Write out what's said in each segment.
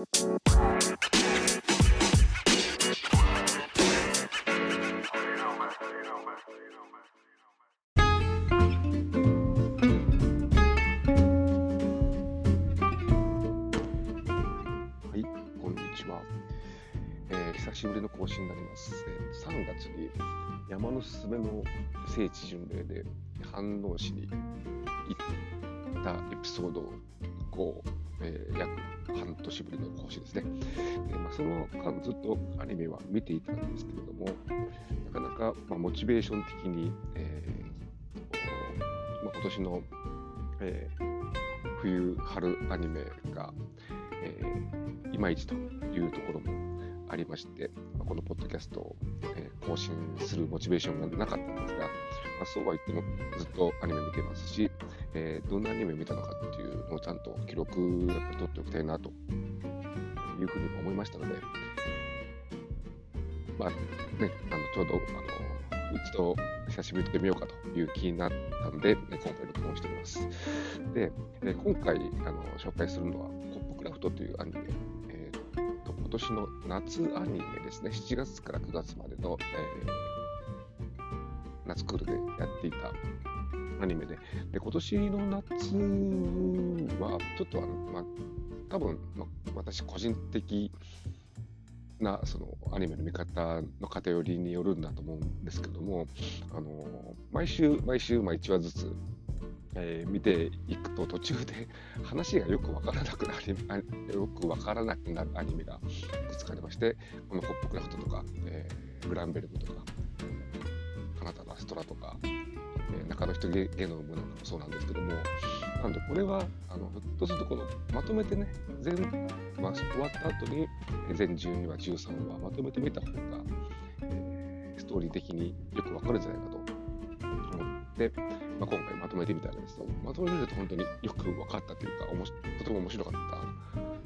はい、こんにちは。久しぶりの更新になります。3月に山のすすめの聖地巡礼で飯能市に行ったエピソードを約半年ぶりの更新ですね。その間ずっとアニメは見ていたんですけれども、なかなか、モチベーション的に、今年の、冬春アニメが、いまいちというところもありまして、このポッドキャストを、更新するモチベーションがなかったんですが、そうは言ってもずっとアニメ見てますし、どんなアニメ見たのかっていうのをちゃんと記録を取っておきたいなというふうに思いましたので、ちょうど一度久しぶりに見ようかという気になったんで、今回録音しております。で、今回紹介するのは「ポップクラフト」というアニメ。今年の夏アニメですね、7月から9月までの、夏クールでやっていたアニメで、今年の夏はちょっと私個人的なそのアニメの見方の偏りによるんだと思うんですけども、毎週1話ずつ、見ていくと途中で話がよくわからなくなるアニメがいくつかありまして、このポップクラフトとか、グランベルグとか花束ストラとか、中の人芸能もなんかもそうなんですけども、なんでこれはひょっとするとこのまとめてね、終わった後に全12話13話まとめてみた方が、ストーリー的によくわかるんじゃないかと思って、今回まとめてみたんですけど、まとめてみると本当によく分かったというか、とても面白かっ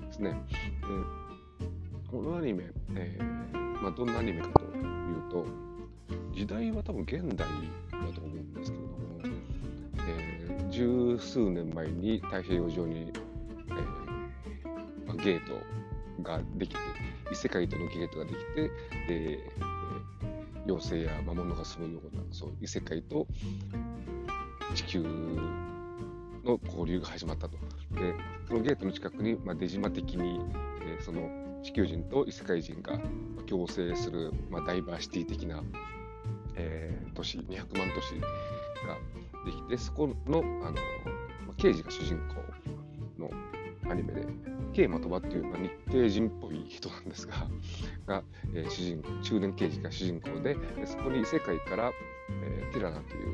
たですね。このアニメ、どんなアニメかというと、時代は多分現代だと思うんですけれども、十数年前に太平洋上に、ゲートができて、異世界とのゲートができて、妖精や魔物が住むような、そう異世界と地球の交流が始まったと。で、そのゲートの近くに、出島的に、その地球人と異世界人が共生する、ダイバーシティ的な、都市200万都市ができて、そこの、刑事が主人公のアニメで、K 的場っていう、日系人っぽい人なんですが、中年刑事が主人公で、そこに異世界から、ティラナという、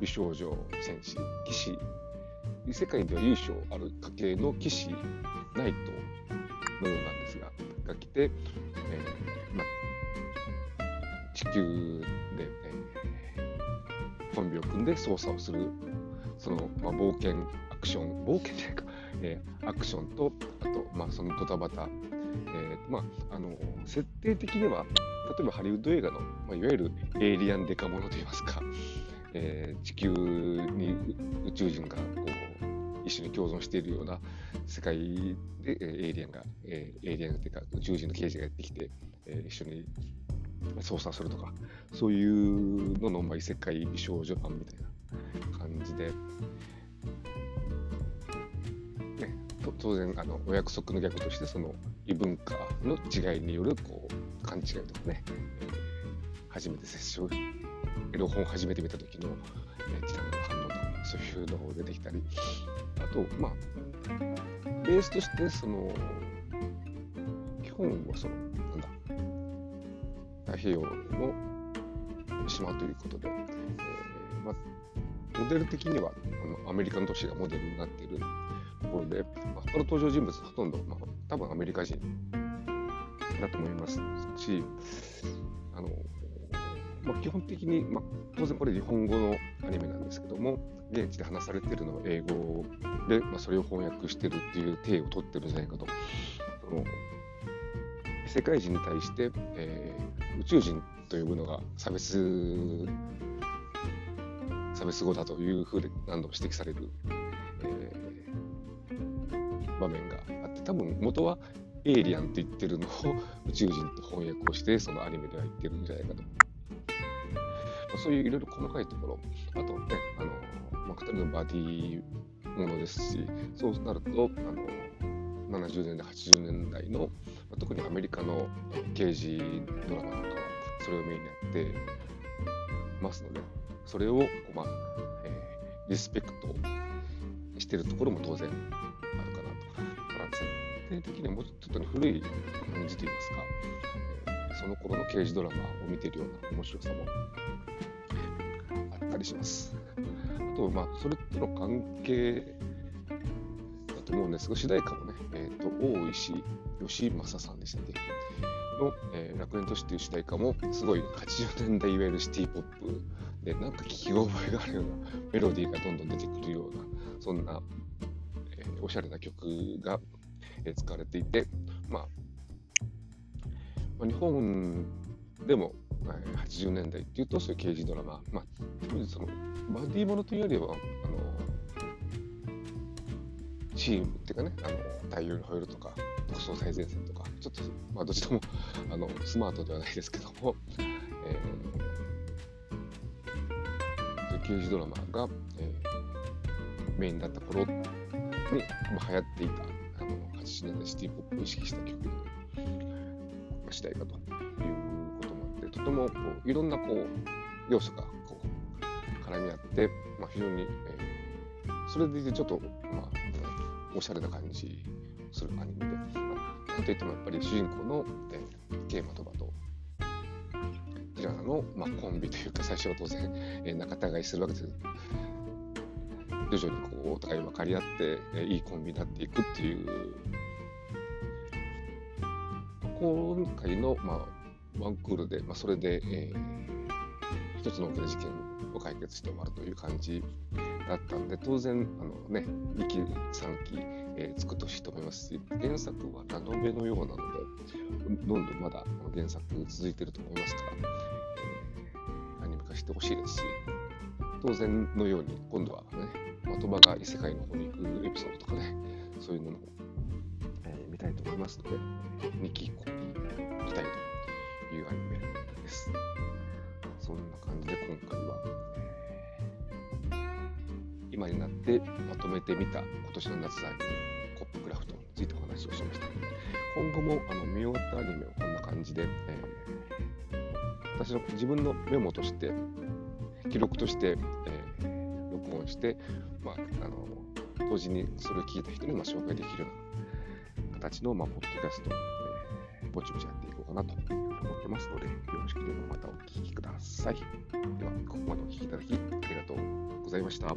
美少女戦士、騎士、異世界では優勝ある家系の騎士ナイトのようなんですが来て、地球で、コンビを組んで捜査をする、その、アクションと、あと、そのドタバタ、設定的には例えばハリウッド映画の、いわゆるエイリアンデカモノといいますか、地球に宇宙人が一緒に共存しているような世界で、エイリアンというか宇宙人の刑事がやってきて、一緒に捜査するとか、そういうのの、異世界美少女版みたいな感じで、当然お約束の逆として、その異文化の違いによる勘違いとかね、初めて接触エロ本を始めてみた時のチタンの反応とか、そういうのが出てきたり、あとベースとしてその基本はその太平洋の島ということで、モデル的にはアメリカの都市がモデルになっているところで、この登場人物ほとんど、多分アメリカ人だと思いますし、基本的に、当然これ日本語のアニメなんですけども、現地で話されているのは英語で、それを翻訳しているっていう体を取ってるんじゃないかと。異世界人に対して、宇宙人と呼ぶのが差別語だというふうに何度も指摘される場面があって、多分元はエイリアンって言ってるのを宇宙人と翻訳をしてそのアニメでは言ってるんじゃないかと。そういういろいろ細かいところ、あとね、2人のバディものですし、そうなると70年代80年代の特にアメリカの刑事ドラマなんかはそれをメインにやってますので、それをリスペクトしてるところも当然あるかなと。全体的にはもうちょっと古い感じといいますか、その頃の刑事ドラマを見ているような面白さもあったりします。あとそれとの関係だと思うんですが、主題歌もね、大石義正さんでしたねの、楽園都市という主題歌もすごい80年代いわゆるシティポップで、なんか聞き覚えがあるようなメロディーがどんどん出てくるような、そんな、おしゃれな曲が、使われていて、日本でも80年代っていうとそういう刑事ドラマ、そのバディものというよりはチームっていうかね、太陽に吠えるとか特捜最前線とか、ちょっとどちらもスマートではないですけども、刑事ドラマが、メインだった頃に、流行っていた80年代シティポップを意識した曲次第かということもあって、とてもいろんな要素が絡み合って、非常に、それでちょっと、おしゃれな感じするアニメで、なんといってもやっぱり主人公の桂馬と馬とティラナの、コンビというか、最初は当然、仲違いするわけです。徐々にお互い分かり合って、いいコンビになっていくっていう。今回の、ワンクールで、それで、一つの大きな事件を解決して終わるという感じだったので、当然2期3期、つく年と思いますし、原作はラノベのようなのでどんどんまだ原作続いていると思いますから、アニメ化してほしいですし、当然のように今度は的場が異世界の方に行くエピソードとかね、そういうのを見たいと思いますので、2期以降に行きたいというアニメです。そんな感じで今回は、今になってまとめてみた今年の夏アニメコップクラフトについてお話をしました。今後も見終わったアニメをこんな感じで、私の自分のメモとして記録として、録音して、同時にそれを聞いた人に紹介できるような形のポッドキャストを、ぼちぼちやっていこうかなと思ってますので、よろしければまたお聞きください。ではここまでお聞きいただきありがとうございました。